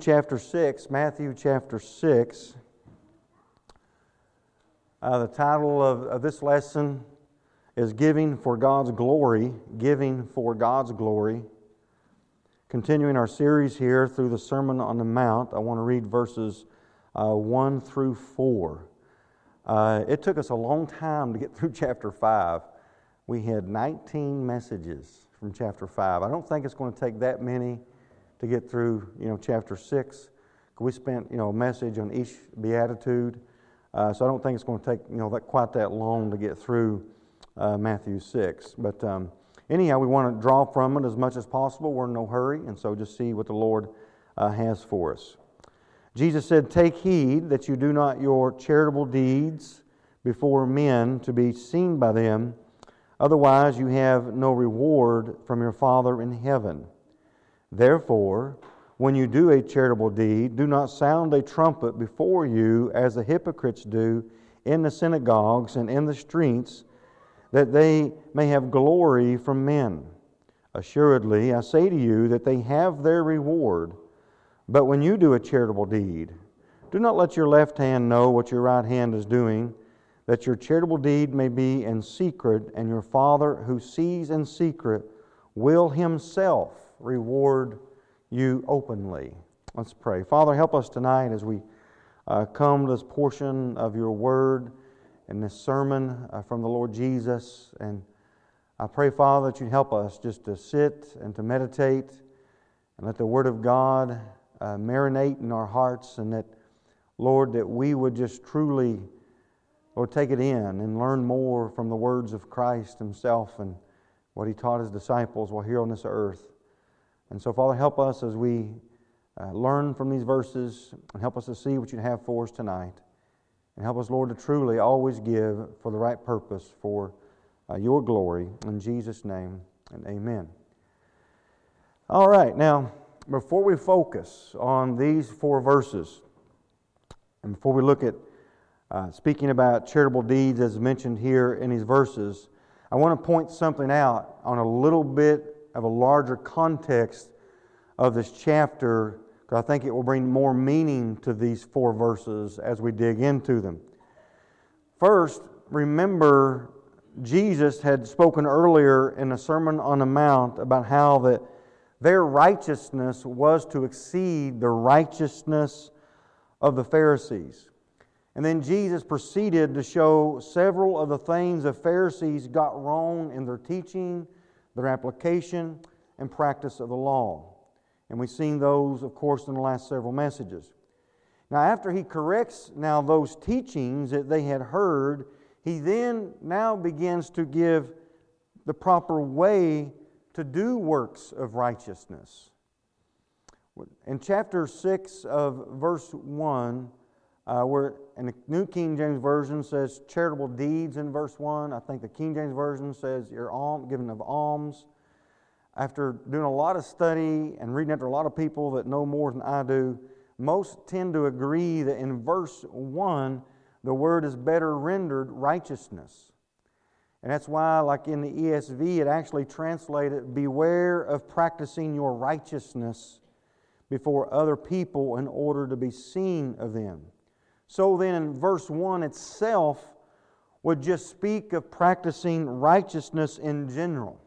Chapter 6, Matthew chapter 6. The title of this lesson is Giving for God's Glory. Giving for God's Glory. Continuing our series here through the Sermon on the Mount, I want to read verses 1 through 4. It took us a long time to get through chapter 5. We had 19 messages from chapter 5. I don't think it's going to take that many to get through, chapter 6. We spent, a message on each beatitude. So I don't think it's going to take, quite that long to get through Matthew 6. But anyhow, we want to draw from it as much as possible. We're in no hurry, and so just see what the Lord has for us. Jesus said, "Take heed that you do not your charitable deeds before men to be seen by them. Otherwise you have no reward from your Father in heaven. Therefore, when you do a charitable deed, do not sound a trumpet before you as the hypocrites do in the synagogues and in the streets, that they may have glory from men. Assuredly, I say to you that they have their reward. But when you do a charitable deed, do not let your left hand know what your right hand is doing, that your charitable deed may be in secret, and your Father who sees in secret will himself reward you openly." Let's pray. Father, help us tonight as we come to this portion of your word and this sermon from the Lord Jesus. And I pray, Father, that you'd help us just to sit and to meditate and let the word of God marinate in our hearts, and that, Lord, that we would just truly, Lord, take it in and learn more from the words of Christ himself and what he taught his disciples while here on this earth. And so, Father, help us as we learn from these verses, and help us to see what you have for us tonight. And help us, Lord, to truly always give for the right purpose, for your glory. In Jesus' name, and amen. All right, now, before we focus on these four verses, and before we look at speaking about charitable deeds as mentioned here in these verses, I want to point something out on a little bit of a larger context of this chapter, because I think it will bring more meaning to these four verses as we dig into them. First, remember Jesus had spoken earlier in the Sermon on the Mount about how that their righteousness was to exceed the righteousness of the Pharisees. And then Jesus proceeded to show several of the things the Pharisees got wrong in their teaching, their application and practice of the law. And we've seen those, of course, in the last several messages. Now, after he corrects now those teachings that they had heard, he then now begins to give the proper way to do works of righteousness. In chapter 6 of verse 1, where in the New King James Version says charitable deeds in verse 1. I think the King James Version says your giving of alms. After doing a lot of study and reading after a lot of people that know more than I do, most tend to agree that in verse 1, the word is better rendered righteousness. And that's why, like in the ESV, it actually translated, "Beware of practicing your righteousness before other people in order to be seen of them." So then in verse 1 itself would just speak of practicing righteousness in general.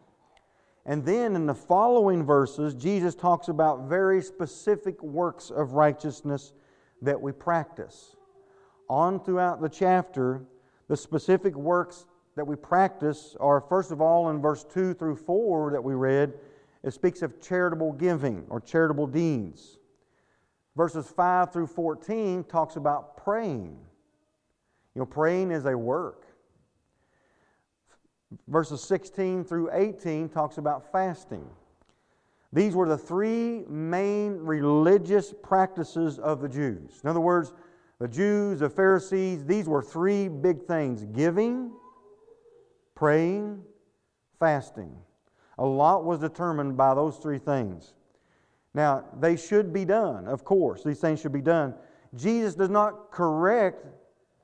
And then in the following verses, Jesus talks about very specific works of righteousness that we practice. On throughout the chapter, the specific works that we practice are, first of all, in verse 2 through 4 that we read, it speaks of charitable giving or charitable deeds. Verses 5 through 14 talks about praying. Praying is a work. Verses 16 through 18 talks about fasting. These were the three main religious practices of the Jews. In other words, the Jews, the Pharisees, these were three big things: giving, praying, fasting. A lot was determined by those three things. Now, they should be done, of course. These things should be done. Jesus does not correct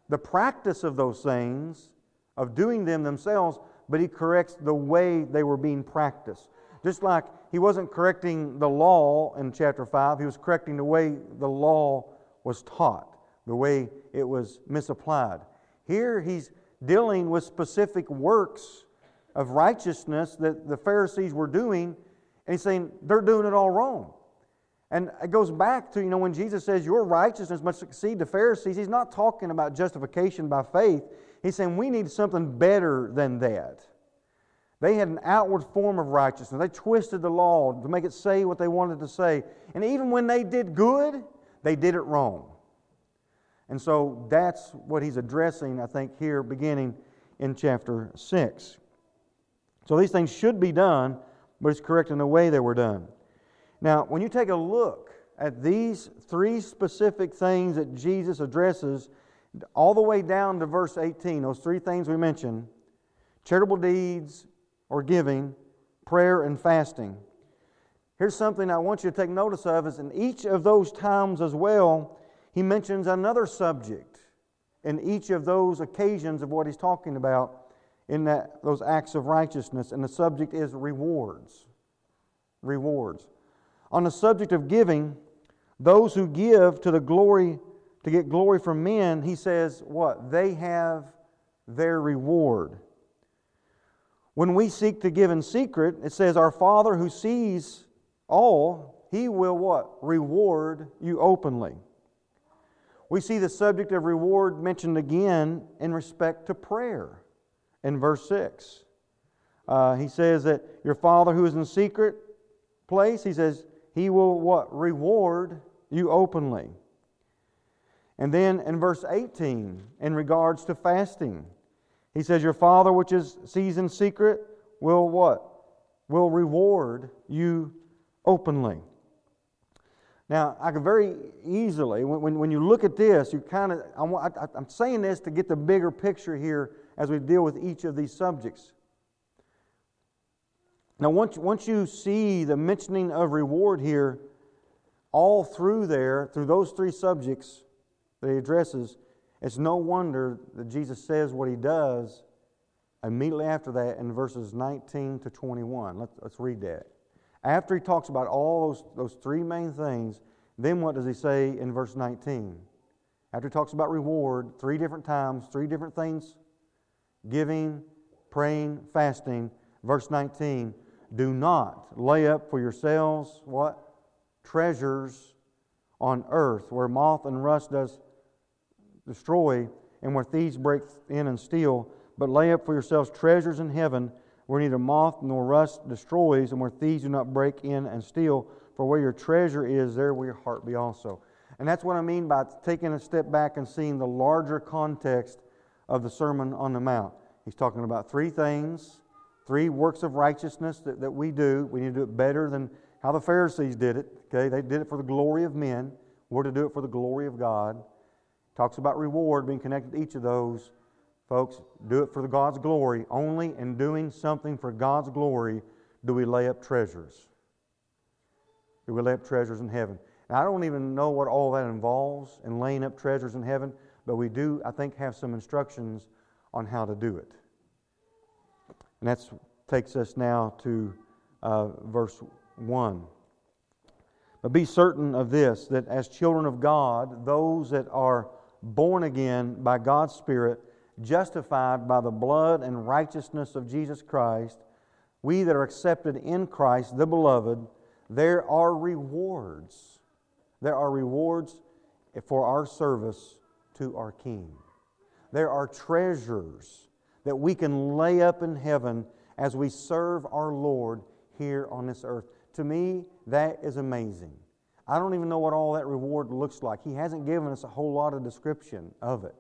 the practice of those things, of doing them themselves, but He corrects the way they were being practiced. Just like He wasn't correcting the law in chapter 5. He was correcting the way the law was taught, the way it was misapplied. Here he's dealing with specific works of righteousness that the Pharisees were doing, and he's saying they're doing it all wrong. And it goes back to, when Jesus says your righteousness must exceed the Pharisees, he's not talking about justification by faith. He's saying we need something better than that. They had an outward form of righteousness. They twisted the law to make it say what they wanted to say. And even when they did good, they did it wrong. And so that's what he's addressing, I think, here beginning in chapter 6. So these things should be done, but it's correcting the way they were done. Now, when you take a look at these three specific things that Jesus addresses, all the way down to verse 18, those three things we mentioned, charitable deeds or giving, prayer and fasting. Here's something I want you to take notice of, is in each of those times as well, he mentions another subject in each of those occasions of what he's talking about in that those acts of righteousness, and the subject is rewards. Rewards. On the subject of giving, those who give to the glory, to get glory from men, he says what? They have their reward. When we seek to give in secret, it says our Father who sees all, He will what? Reward you openly. We see the subject of reward mentioned again in respect to prayer in verse 6. He says that your Father who is in secret place, He says, He will what? Reward you openly. And then in verse 18, in regards to fasting, He says, your Father which sees in secret will what? Will reward you openly. Now, I could very easily, when you look at this, you kind of, I'm saying this to get the bigger picture here as we deal with each of these subjects. Now, once you see the mentioning of reward here, all through there, through those three subjects that He addresses, it's no wonder that Jesus says what He does immediately after that in verses 19 to 21. Let's read that. After He talks about all those three main things, then what does He say in verse 19? After He talks about reward three different times, three different things, giving, praying, fasting, verse 19, do not lay up for yourselves, what? Treasures on earth where moth and rust does destroy, and where thieves break in and steal, but lay up for yourselves treasures in heaven, where neither moth nor rust destroys, and where thieves do not break in and steal, for where your treasure is, there will your heart be also. And that's what I mean by taking a step back and seeing the larger context of the Sermon on the Mount. He's talking about three things, three works of righteousness that we do. We need to do it better than how the Pharisees did it. Okay, they did it for the glory of men. We're to do it for the glory of God. Talks about reward being connected to each of those. Folks, do it for God's glory. Only in doing something for God's glory do we lay up treasures. Do we lay up treasures in heaven? Now, I don't even know what all that involves in laying up treasures in heaven, but we do, I think, have some instructions on how to do it. And that takes us now to verse 1. But be certain of this, that as children of God, those that are born again by God's Spirit, justified by the blood and righteousness of Jesus Christ, we that are accepted in Christ, the Beloved, there are rewards. There are rewards for our service to our King. There are treasures that we can lay up in heaven as we serve our Lord here on this earth. To me, that is amazing. I don't even know what all that reward looks like. He hasn't given us a whole lot of description of it.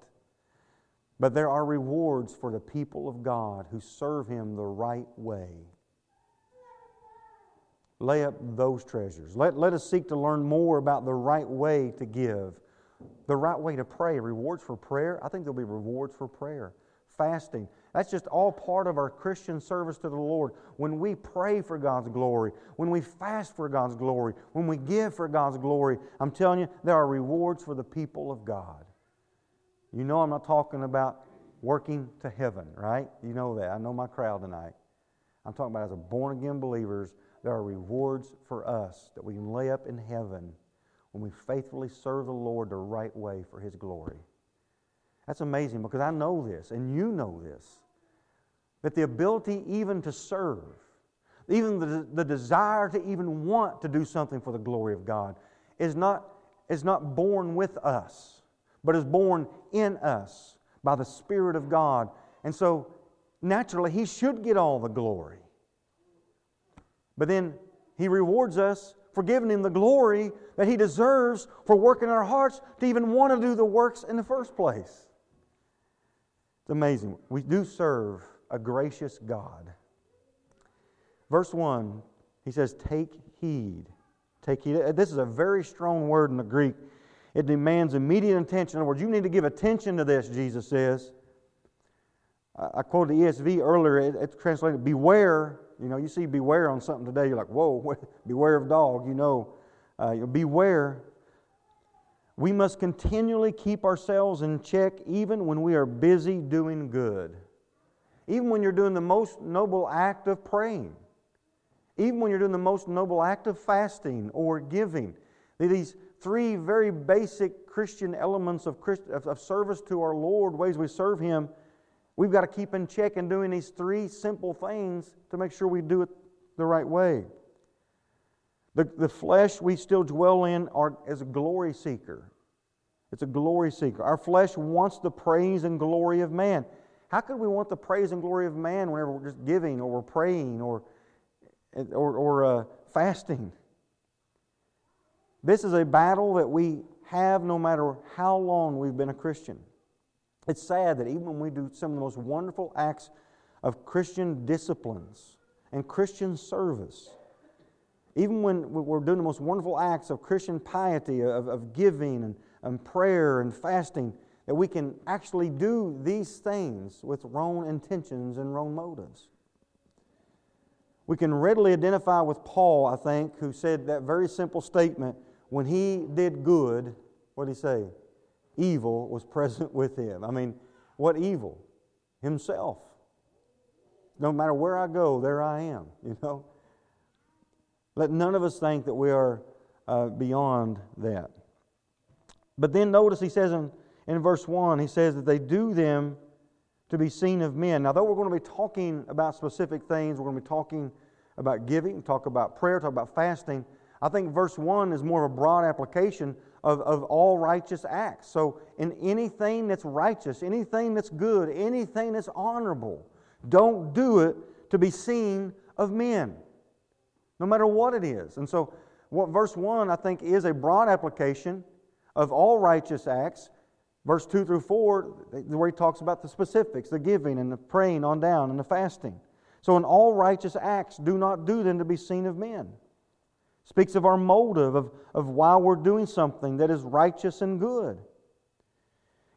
But there are rewards for the people of God who serve Him the right way. Lay up those treasures. Let us seek to learn more about the right way to give, the right way to pray. Rewards for prayer. I think there'll be rewards for prayer. Fasting. That's just all part of our Christian service to the Lord. When we pray for God's glory, when we fast for God's glory, when we give for God's glory, I'm telling you, there are rewards for the people of God. You know I'm not talking about working to heaven, right? You know that. I know my crowd tonight. I'm talking about as a born-again believers, There are rewards for us that we can lay up in heaven when we faithfully serve the Lord the right way for His glory. That's amazing, because I know this, and you know this, that the ability even to serve, even the desire to even want to do something for the glory of God is not born with us, but is born in us by the Spirit of God. And so, naturally, He should get all the glory. But then He rewards us for giving Him the glory that He deserves for working our hearts to even want to do the works in the first place. It's amazing. We do serve a gracious God. Verse 1, he says, take heed. Take heed. This is a very strong word in the Greek. It demands immediate attention. In other words, you need to give attention to this, Jesus says. I quoted the ESV earlier. It's translated, beware. You know, you see beware on something today. You're like, whoa, beware of dog. You know, beware. We must continually keep ourselves in check even when we are busy doing good. Even when you're doing the most noble act of praying. Even when you're doing the most noble act of fasting or giving. These three very basic Christian elements of service to our Lord, ways we serve Him, we've got to keep in check and doing these three simple things to make sure we do it the right way. The flesh we still dwell in is a glory seeker. It's a glory seeker. Our flesh wants the praise and glory of man. How could we want the praise and glory of man whenever we're just giving or we're praying or fasting? This is a battle that we have no matter how long we've been a Christian. It's sad that even when we do some of the most wonderful acts of Christian disciplines and Christian service, even when we're doing the most wonderful acts of Christian piety, of giving and prayer and fasting, that we can actually do these things with wrong intentions and wrong motives. We can readily identify with Paul, I think, who said that very simple statement, when he did good, what did he say? Evil was present with him. I mean, what evil? Himself. No matter where I go, there I am, you know. Let none of us think that we are beyond that. But then notice he says in verse 1, he says that they do them to be seen of men. Now, though we're going to be talking about specific things, we're going to be talking about giving, talk about prayer, talk about fasting, I think verse 1 is more of a broad application of all righteous acts. So in anything that's righteous, anything that's good, anything that's honorable, don't do it to be seen of men, no matter what it is. And so what verse 1, I think, is a broad application of all righteous acts. Verse 2 through 4, where he talks about the specifics, the giving and the praying on down and the fasting. So in all righteous acts, do not do them to be seen of men. Speaks of our motive, of why we're doing something that is righteous and good.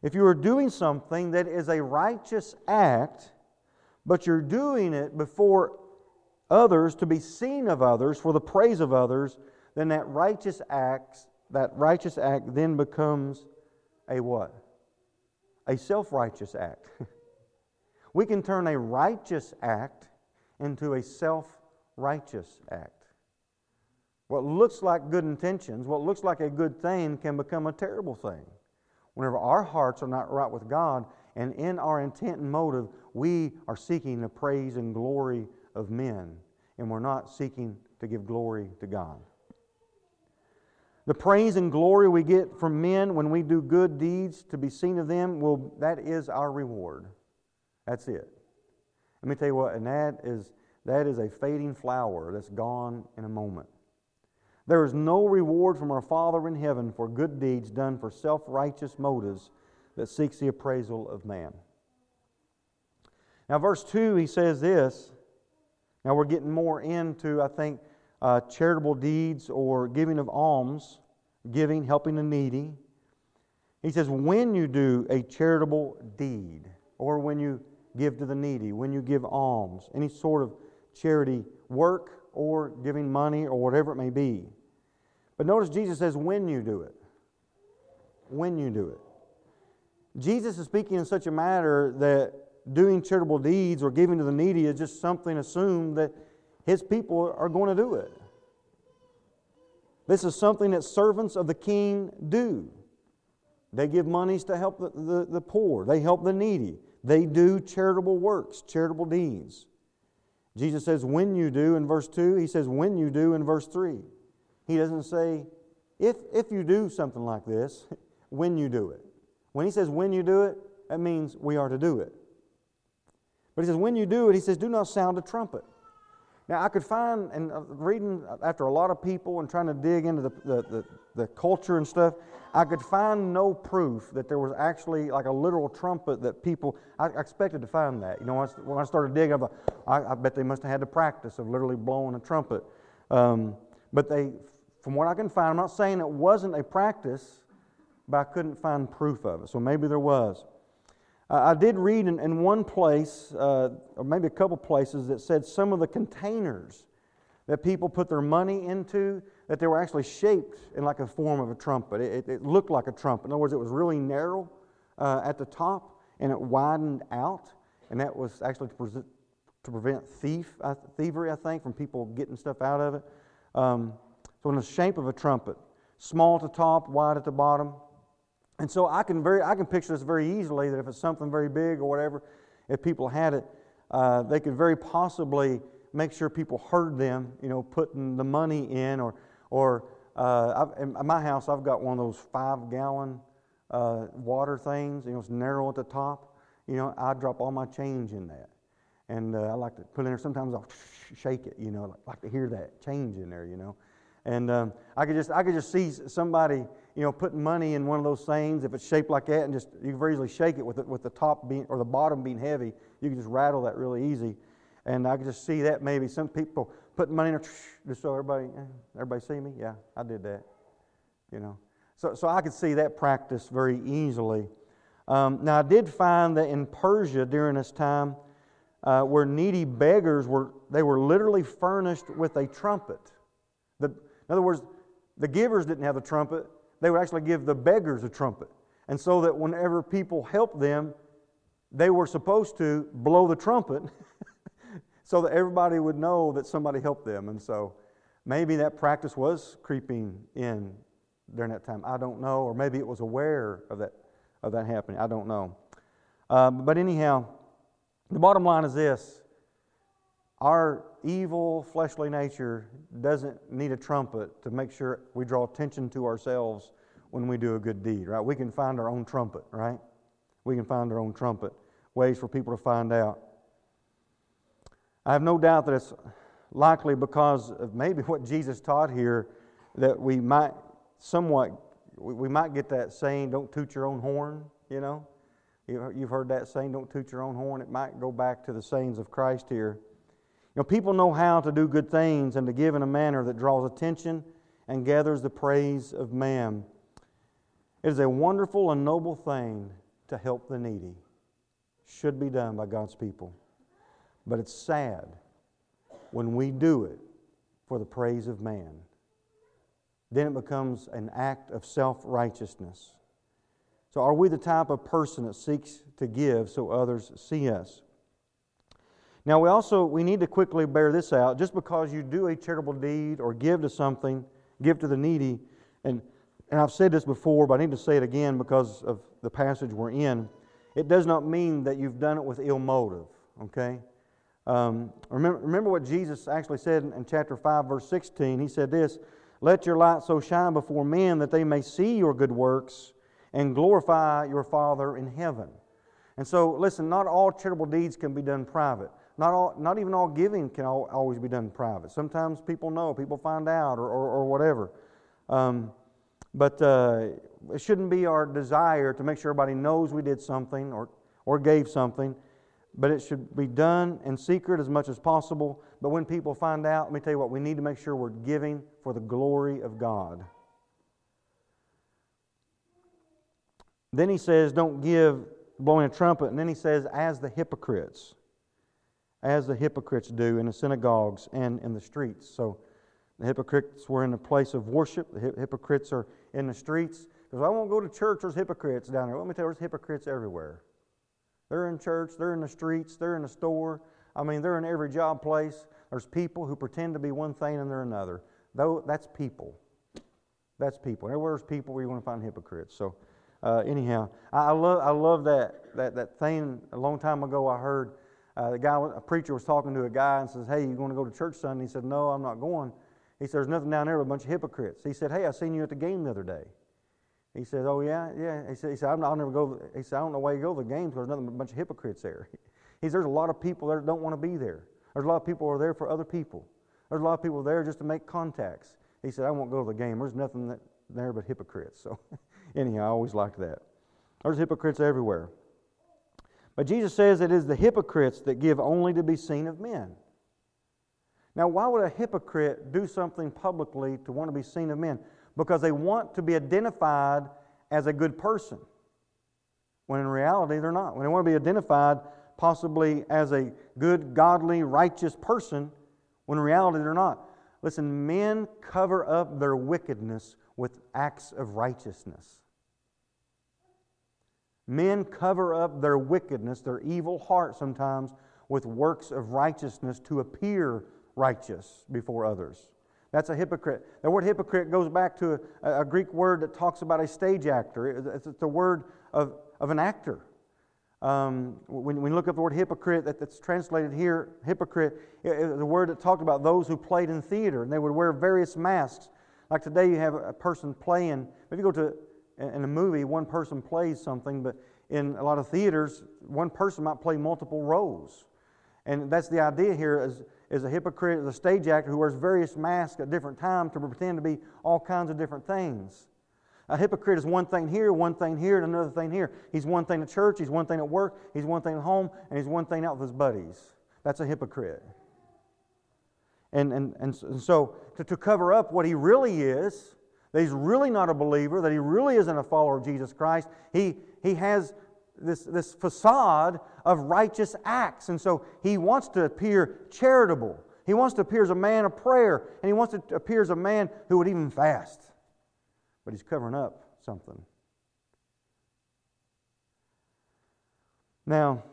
If you are doing something that is a righteous act, but you're doing it before others to be seen of others, for the praise of others, then that righteous act then becomes a what? A self-righteous act. We can turn a righteous act into a self-righteous act. What looks like good intentions, what looks like a good thing, can become a terrible thing. Whenever our hearts are not right with God, and in our intent and motive, we are seeking the praise and glory of men, and we're not seeking to give glory to God. The praise and glory we get from men when we do good deeds to be seen of them, well, that is our reward. That's it. Let me tell you what, and that is a fading flower that's gone in a moment. There is no reward from our Father in heaven for good deeds done for self-righteous motives that seeks the appraisal of man. Now, verse 2, he says this. Now, we're getting more into, I think, charitable deeds or giving of alms, giving, helping the needy. He says, when you do a charitable deed, or when you give to the needy, when you give alms, any sort of charity work or giving money or whatever it may be. But notice Jesus says, when you do it. When you do it. Jesus is speaking in such a manner that doing charitable deeds or giving to the needy is just something assumed that His people are going to do it. This is something that servants of the king do. They give monies to help the poor. They help the needy. They do charitable works, charitable deeds. Jesus says, when you do in verse 2. He says, when you do in verse 3. He doesn't say, if you do something like this, when you do it. When he says, when you do it, that means we are to do it. But he says, when you do it, he says, do not sound a trumpet. Now, I could find, and reading after a lot of people and trying to dig into the culture and stuff, I could find no proof that there was actually like a literal trumpet that people, I expected to find that. You know, when I started digging, I bet they must have had the practice of literally blowing a trumpet. But they, from what I can find, I'm not saying it wasn't a practice, but I couldn't find proof of it. So maybe there was. I did read in one place, or maybe a couple places, that said some of the containers that people put their money into, that they were actually shaped in like a form of a trumpet. It looked like a trumpet. In other words, it was really narrow at the top, and it widened out, and that was actually to prevent thievery, I think, from people getting stuff out of it. So in the shape of a trumpet, small at the top, wide at the bottom. And so I can picture this very easily, that if it's something very big or whatever, if people had it, they could very possibly make sure people heard them, you know, putting the money in. In my house, I've got one of those 5-gallon water things. You know, it's narrow at the top. You know, I drop all my change in that, and I like to put in there. Sometimes I'll shake it. You know, like to hear that change in there. You know, and I could just see somebody, you know, putting money in one of those things, if it's shaped like that, and just you can very easily shake it with the top being or the bottom being heavy. You can just rattle that really easy, and I can just see that maybe some people putting money in there, just so everybody see me. Yeah, I did that, you know. So I could see that practice very easily. Now I did find that in Persia during this time, where needy beggars were literally furnished with a trumpet. In other words, the givers didn't have a trumpet. They would actually give the beggars a trumpet. And so that whenever people helped them, they were supposed to blow the trumpet so that everybody would know that somebody helped them. And so maybe that practice was creeping in during that time. I don't know. Or maybe it was aware of that happening. I don't know. But anyhow, the bottom line is this. Our evil fleshly nature doesn't need a trumpet to make sure we draw attention to ourselves when we do a good deed, right? We can find our own trumpet, right? We can find our own trumpet, ways for people to find out. I have no doubt that it's likely because of maybe what Jesus taught here that we might get that saying, don't toot your own horn, you know? You've heard that saying, don't toot your own horn. It might go back to the sayings of Christ here. You know, people know how to do good things and to give in a manner that draws attention and gathers the praise of man. It is a wonderful and noble thing to help the needy. Should be done by God's people. But it's sad when we do it for the praise of man. Then it becomes an act of self-righteousness. So are we the type of person that seeks to give so others see us? Now, we need to quickly bear this out. Just because you do a charitable deed or give to something, give to the needy, and I've said this before, but I need to say it again because of the passage we're in, it does not mean that you've done it with ill motive, okay? Remember what Jesus actually said in chapter 5, verse 16. He said this, "Let your light so shine before men that they may see your good works and glorify your Father in heaven." And so, listen, not all charitable deeds can be done private. Not even all giving can always be done private. Sometimes people find out, or whatever. But it shouldn't be our desire to make sure everybody knows we did something or gave something. But it should be done in secret as much as possible. But when people find out, let me tell you what, we need to make sure we're giving for the glory of God. Then he says, don't give blowing a trumpet. And then he says, as the hypocrites do in the synagogues and in the streets. So the hypocrites were in the place of worship. The hypocrites are in the streets. Because I won't go to church, there's hypocrites down there. Let me tell you, there's hypocrites everywhere. They're in church, they're in the streets, they're in the store. I mean, they're in every job place. There's people who pretend to be one thing and they're another. Though that's people. That's people. And everywhere there's people, we want to find hypocrites. So anyhow, I love that thing. A long time ago, I heard a preacher was talking to a guy and says, "Hey, you going to go to church Sunday?" He said, "No, I'm not going." He said, "There's nothing down there but a bunch of hypocrites." He said, "Hey, I seen you at the game the other day." He said, "Oh yeah, yeah." He said, "I'll never go." He said, "I don't know why you go to the games. There's nothing but a bunch of hypocrites there." He said, "There's a lot of people there that don't want to be there. There's a lot of people who are there for other people. There's a lot of people there just to make contacts." He said, "I won't go to the game. There's nothing there but hypocrites." So anyhow, I always liked that. There's hypocrites everywhere. But Jesus says it is the hypocrites that give only to be seen of men. Now, why would a hypocrite do something publicly to want to be seen of men? Because they want to be identified as a good person, when in reality they're not. When they want to be identified possibly as a good, godly, righteous person, when in reality they're not. Listen, men cover up their wickedness with acts of righteousness. Men cover up their wickedness, their evil heart sometimes, with works of righteousness to appear righteous before others. That's a hypocrite. The word hypocrite goes back to a Greek word that talks about a stage actor. It's the word of an actor. When you look up the word hypocrite, that's translated here, hypocrite, the word that talked about those who played in theater, and they would wear various masks. Like today you have a person playing, if you go to in a movie, one person plays something, but in a lot of theaters, one person might play multiple roles. And that's the idea here is a hypocrite, is a stage actor who wears various masks at different times to pretend to be all kinds of different things. A hypocrite is one thing here, and another thing here. He's one thing at church, he's one thing at work, he's one thing at home, and he's one thing out with his buddies. That's a hypocrite. And so to cover up what he really is, that he's really not a believer, that he really isn't a follower of Jesus Christ, he has this facade of righteous acts. And so he wants to appear charitable. He wants to appear as a man of prayer, and he wants to appear as a man who would even fast. But he's covering up something. Now,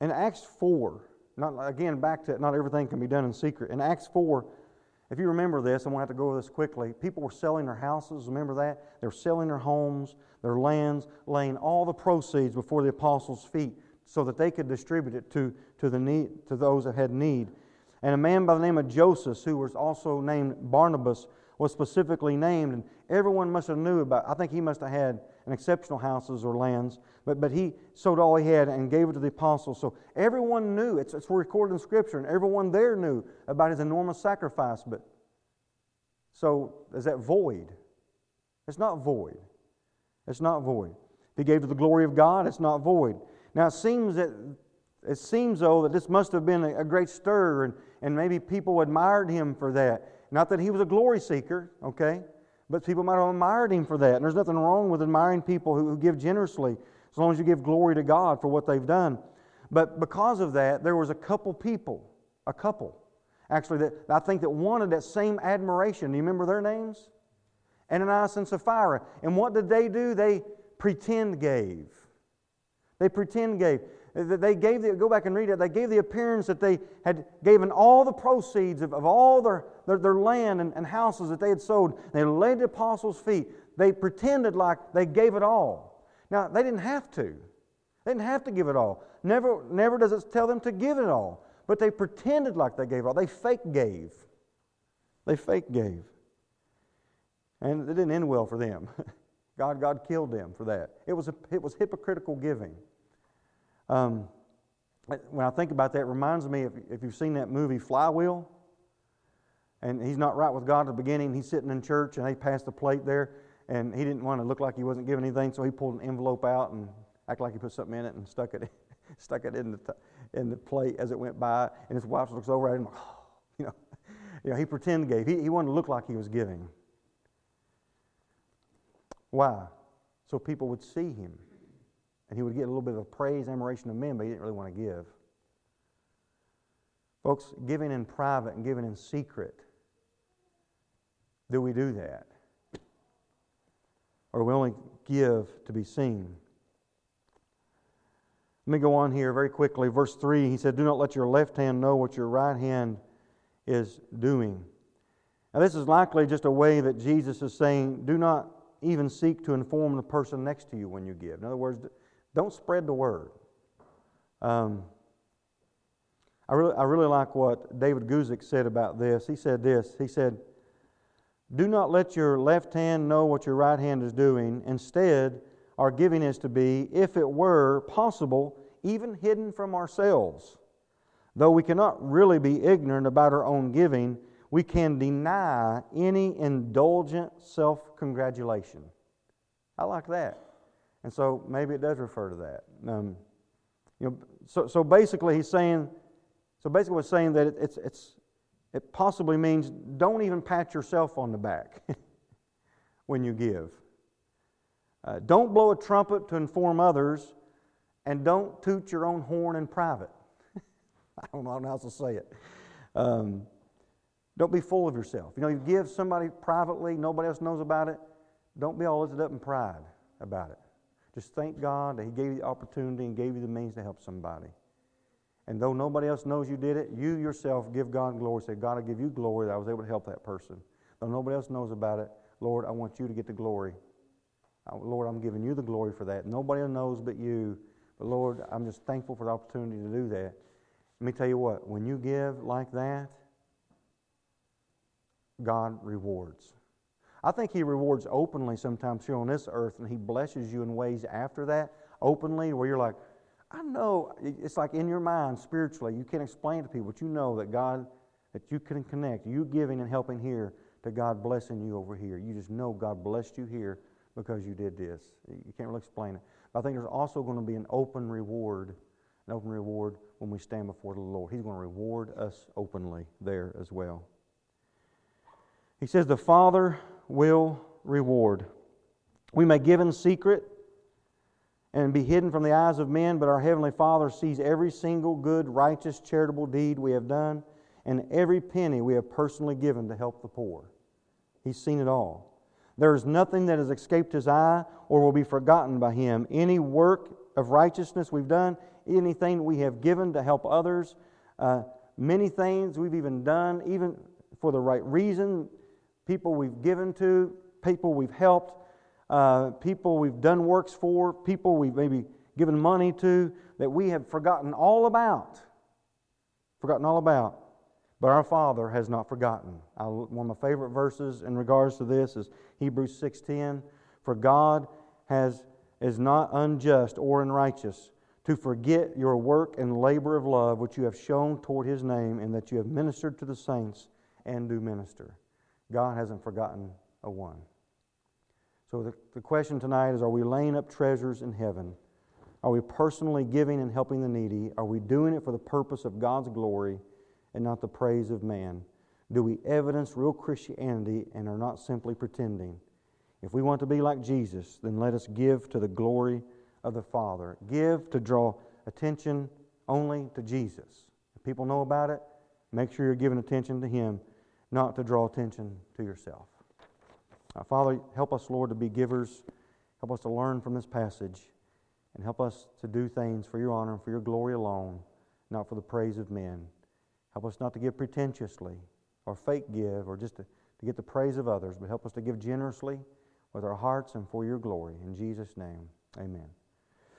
in Acts 4, not everything can be done in secret. In Acts 4, if you remember this, I'm going to have to go over this quickly. People were selling their houses, remember that? They were selling their homes, their lands, laying all the proceeds before the apostles' feet so that they could distribute it to those that had need. And a man by the name of Joseph, who was also named Barnabas, was specifically named, and everyone must have knew about. I think he must have had an exceptional houses or lands, but he sold all he had and gave it to the apostles. So everyone knew, it's recorded in Scripture, and everyone there knew about his enormous sacrifice. But so is that void? It's not void. It's not void. If he gave to the glory of God, it's not void. Now it seems, though, that this must have been a great stir, and maybe people admired him for that. Not that he was a glory seeker, okay? But people might have admired him for that. And there's nothing wrong with admiring people who give generously, as long as you give glory to God for what they've done. But because of that, there was a couple, that I think that wanted that same admiration. Do you remember their names? Ananias and Sapphira. And what did they do? They pretend gave. They gave go back and read it. They gave the appearance that they had given all the proceeds of all their land and houses that they had sold. They laid at the apostles' feet. They pretended like they gave it all. Now, they didn't have to. They didn't have to give it all. Never does it tell them to give it all. But they pretended like they gave it all. They fake gave. And it didn't end well for them. God killed them for that. It was hypocritical giving. When I think about that, it reminds me if you've seen that movie Flywheel, and he's not right with God at the beginning, he's sitting in church and they passed the plate there, and he didn't want to look like he wasn't giving anything, so he pulled an envelope out and acted like he put something in it and stuck it in the plate as it went by, and his wife looks over at him, he pretended gave. He wanted to look like he was giving. Why? So people would see him. And he would get a little bit of praise, admiration of men, but he didn't really want to give. Folks, giving in private and giving in secret, do we do that? Or do we only give to be seen? Let me go on here very quickly. Verse 3, he said, do not let your left hand know what your right hand is doing. Now this is likely just a way that Jesus is saying, do not even seek to inform the person next to you when you give. In other words, don't spread the word. I really like what David Guzik said about this. He said this. He said, do not let your left hand know what your right hand is doing. Instead, our giving is to be, if it were possible, even hidden from ourselves. Though we cannot really be ignorant about our own giving, we can deny any indulgent self-congratulation. I like that. And so maybe it does refer to that. Basically he's saying, that it possibly means don't even pat yourself on the back when you give. Don't blow a trumpet to inform others, and don't toot your own horn in private. I don't know how else to say it. Don't be full of yourself. You know, you give somebody privately, nobody else knows about it. Don't be all lifted up in pride about it. Just thank God that He gave you the opportunity and gave you the means to help somebody. And though nobody else knows you did it, you yourself give God glory. Say, God, I give you glory that I was able to help that person. Though nobody else knows about it, Lord, I want you to get the glory. Lord, I'm giving you the glory for that. Nobody knows but you. But Lord, I'm just thankful for the opportunity to do that. Let me tell you what, when you give like that, God rewards. I think He rewards openly sometimes here on this earth, and He blesses you in ways after that, openly, where you're like, I know, it's like in your mind spiritually, you can't explain to people, but you know that God, that you can connect, you giving and helping here, to God blessing you over here. You just know God blessed you here because you did this. You can't really explain it. But I think there's also going to be an open reward when we stand before the Lord. He's going to reward us openly there as well. He says, the Father will reward. We may give in secret and be hidden from the eyes of men, but our Heavenly Father sees every single good, righteous, charitable deed we have done and every penny we have personally given to help the poor. He's seen it all. There is nothing that has escaped His eye or will be forgotten by Him. Any work of righteousness we've done, anything we have given to help others, many things we've even done, even for the right reason, people we've given to, people we've helped, people we've done works for, people we've maybe given money to, that we have forgotten all about. But our Father has not forgotten. One of my favorite verses in regards to this is Hebrews 6:10. For God is not unjust or unrighteous to forget your work and labor of love which you have shown toward His name, and that you have ministered to the saints and do minister. God hasn't forgotten a one. So the question tonight is, are we laying up treasures in heaven? Are we personally giving and helping the needy? Are we doing it for the purpose of God's glory and not the praise of man? Do we evidence real Christianity and are not simply pretending? If we want to be like Jesus, then let us give to the glory of the Father. Give to draw attention only to Jesus. If people know about it, make sure you're giving attention to Him, not to draw attention to yourself. Father, help us, Lord, to be givers. Help us to learn from this passage, and help us to do things for Your honor and for Your glory alone, not for the praise of men. Help us not to give pretentiously or fake give or just to get the praise of others, but help us to give generously with our hearts and for Your glory. In Jesus' name, amen.